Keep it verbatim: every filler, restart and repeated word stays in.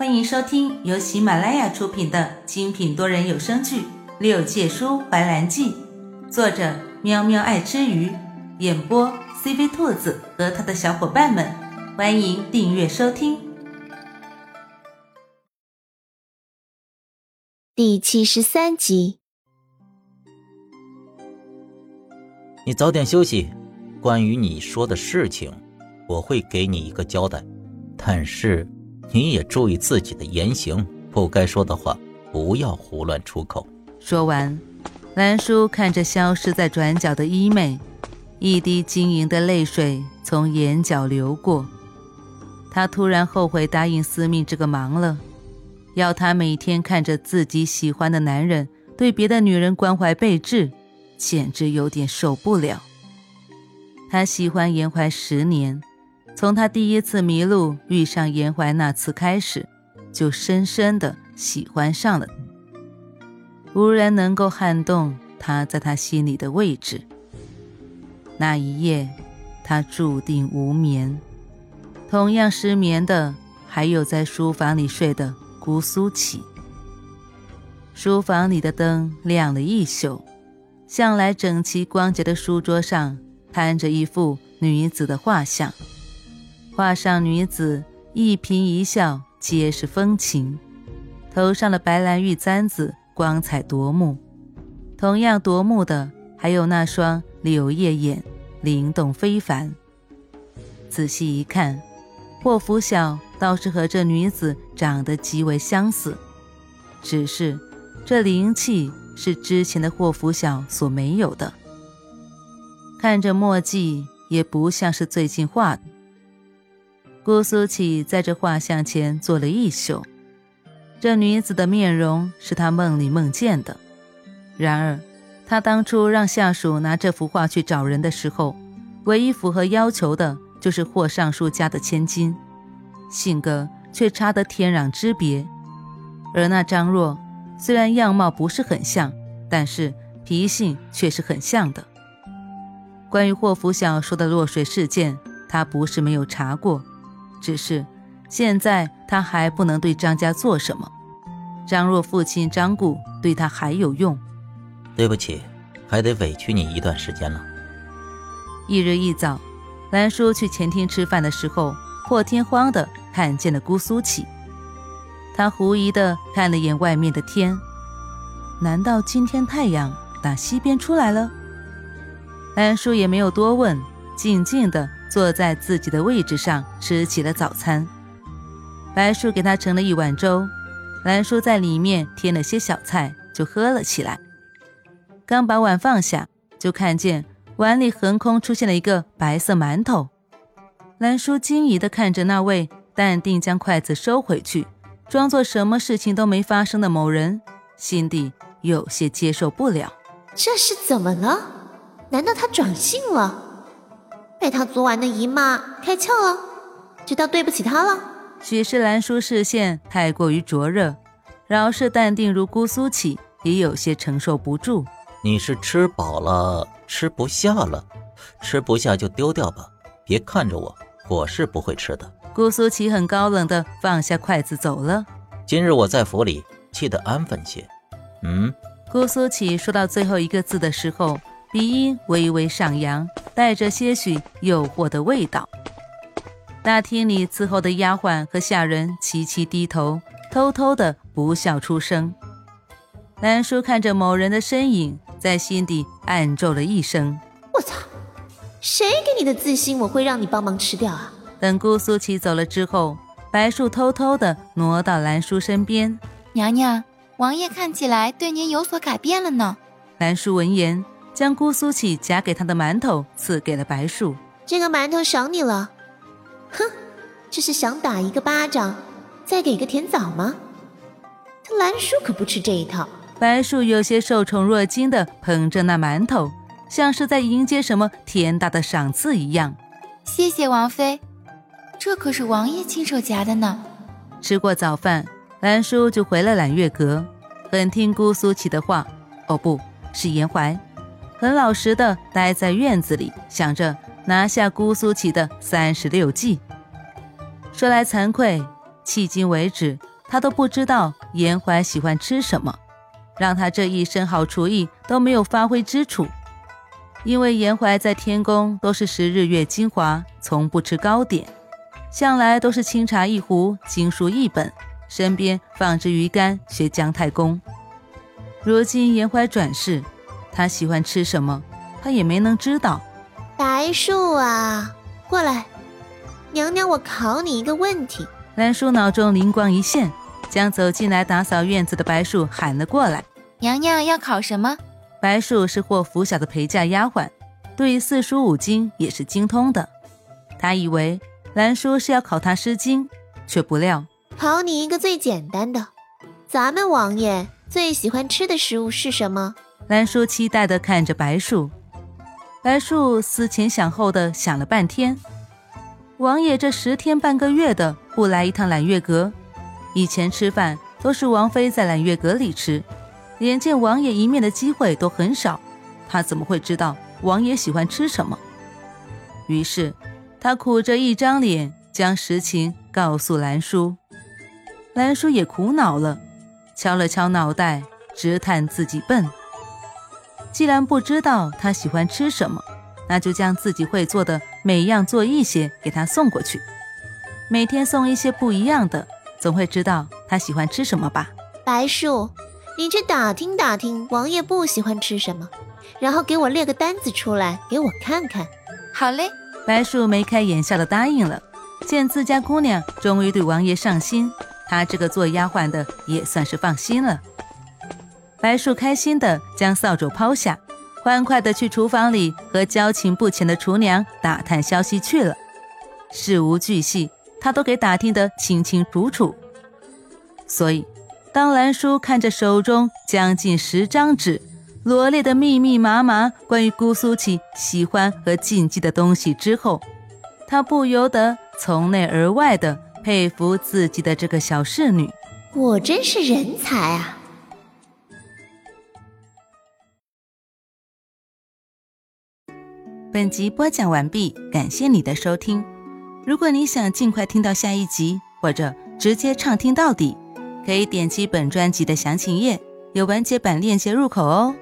欢迎收听由喜马拉雅出品的精品多人有声剧《六界书怀兰记》，作者喵喵爱吃鱼，演播 C V 兔子和他的小伙伴们，欢迎订阅收听。第七十三集。你早点休息，关于你说的事情我会给你一个交代，但是你也注意自己的言行，不该说的话不要胡乱出口。说完，兰叔看着消失在转角的衣袂，一滴晶莹的泪水从眼角流过。他突然后悔答应司命这个忙了，要他每天看着自己喜欢的男人对别的女人关怀备至，简直有点受不了。他喜欢颜怀十年，从他第一次迷路遇上颜怀那次开始，就深深地喜欢上了，无人能够撼动他在他心里的位置。那一夜他注定无眠，同样失眠的还有在书房里睡的姑苏起。书房里的灯亮了一宿，向来整齐光洁的书桌上摊着一副女子的画像，画上女子一颦一笑皆是风情，头上的白兰玉簪子光彩夺目，同样夺目的还有那双柳叶眼灵动非凡。仔细一看，霍拂晓倒是和这女子长得极为相似，只是这灵气是之前的霍拂晓所没有的，看着墨迹也不像是最近画的。姑苏起在这画像前坐了一宿，这女子的面容是她梦里梦见的。然而她当初让下属拿这幅画去找人的时候，唯一符合要求的就是霍尚书家的千金，性格却差得天壤之别。而那张若虽然样貌不是很像，但是脾性却是很像的。关于霍拂晓说的落水事件，她不是没有查过，只是现在他还不能对张家做什么，张若父亲张顾对他还有用。对不起，还得委屈你一段时间了。一日一早，兰叔去前厅吃饭的时候，破天荒地看见了姑苏起。他狐疑地看了眼外面的天，难道今天太阳打西边出来了？兰叔也没有多问，静静地坐在自己的位置上吃起了早餐。白叔给他盛了一碗粥，兰叔在里面添了些小菜就喝了起来。刚把碗放下，就看见碗里横空出现了一个白色馒头。兰叔惊疑地看着那位淡定将筷子收回去装作什么事情都没发生的某人，心底有些接受不了。这是怎么了？难道他转性了？被他昨晚的姨妈开窍了，知道对不起他了。许是兰叔视线太过于灼热，饶是淡定如姑苏起也有些承受不住。你是吃饱了吃不下了？吃不下就丢掉吧，别看着我，我是不会吃的。姑苏起很高冷地放下筷子走了。今日我在府里，气得安分些。嗯。姑苏起说到最后一个字的时候，鼻音微微上扬，带着些许诱惑的味道。大厅里伺候的丫鬟和下人齐齐低头，偷偷的不笑出声。兰叔看着某人的身影，在心底暗咒了一声，我操，谁给你的自信我会让你帮忙吃掉啊。等姑苏起走了之后，白树偷偷的挪到兰叔身边。娘娘，王爷看起来对您有所改变了呢。兰叔闻言将姑苏起夹给他的馒头赐给了白树。这个馒头赏你了。哼，这是想打一个巴掌再给个甜枣吗？他兰叔可不吃这一套。白树有些受宠若惊地捧着那馒头，像是在迎接什么天大的赏赐一样。谢谢王妃，这可是王爷亲手夹的呢。吃过早饭，兰叔就回了揽月阁，很听姑苏起的话，哦不是颜怀，很老实地待在院子里，想着拿下姑苏起的三十六计。说来惭愧，迄今为止他都不知道严怀喜欢吃什么，让他这一身好厨艺都没有发挥之处。因为严怀在天宫都是食日月精华，从不吃糕点，向来都是清茶一壶，经书一本，身边放置鱼竿学姜太公。如今严怀转世，他喜欢吃什么他也没能知道。兰叔啊，过来，娘娘我考你一个问题。兰叔脑中灵光一现，将走进来打扫院子的白树喊了过来。娘娘要考什么？白树是霍拂晓的陪嫁丫鬟，对于四书五经也是精通的。他以为兰叔是要考他诗经，却不料考你一个最简单的，咱们王爷最喜欢吃的食物是什么？兰叔期待地看着白树。白树思前想后地想了半天，王爷这十天半个月的不来一趟揽月阁，以前吃饭都是王妃在揽月阁里吃，连见王爷一面的机会都很少，他怎么会知道王爷喜欢吃什么？于是他苦着一张脸将实情告诉兰叔。兰叔也苦恼了，敲了敲脑袋，直叹自己笨。既然不知道他喜欢吃什么，那就将自己会做的每样做一些给他送过去，每天送一些不一样的，总会知道他喜欢吃什么吧。白树，你去打听打听王爷不喜欢吃什么，然后给我列个单子出来给我看看。好嘞。白树眉开眼笑的答应了。见自家姑娘终于对王爷上心，她这个做丫鬟的也算是放心了。白树开心的将扫帚抛下，欢快的去厨房里和交情不浅的厨娘打探消息去了。事无巨细她都给打听得清清楚楚。所以当兰叔看着手中将近十张纸，罗列的密密麻麻关于姑苏起喜欢和禁忌的东西之后，他不由得从内而外的佩服自己的这个小侍女，果真是人才啊。本集播讲完毕，感谢你的收听。如果你想尽快听到下一集，或者直接畅听到底，可以点击本专辑的详情页，有完结版链接入口哦。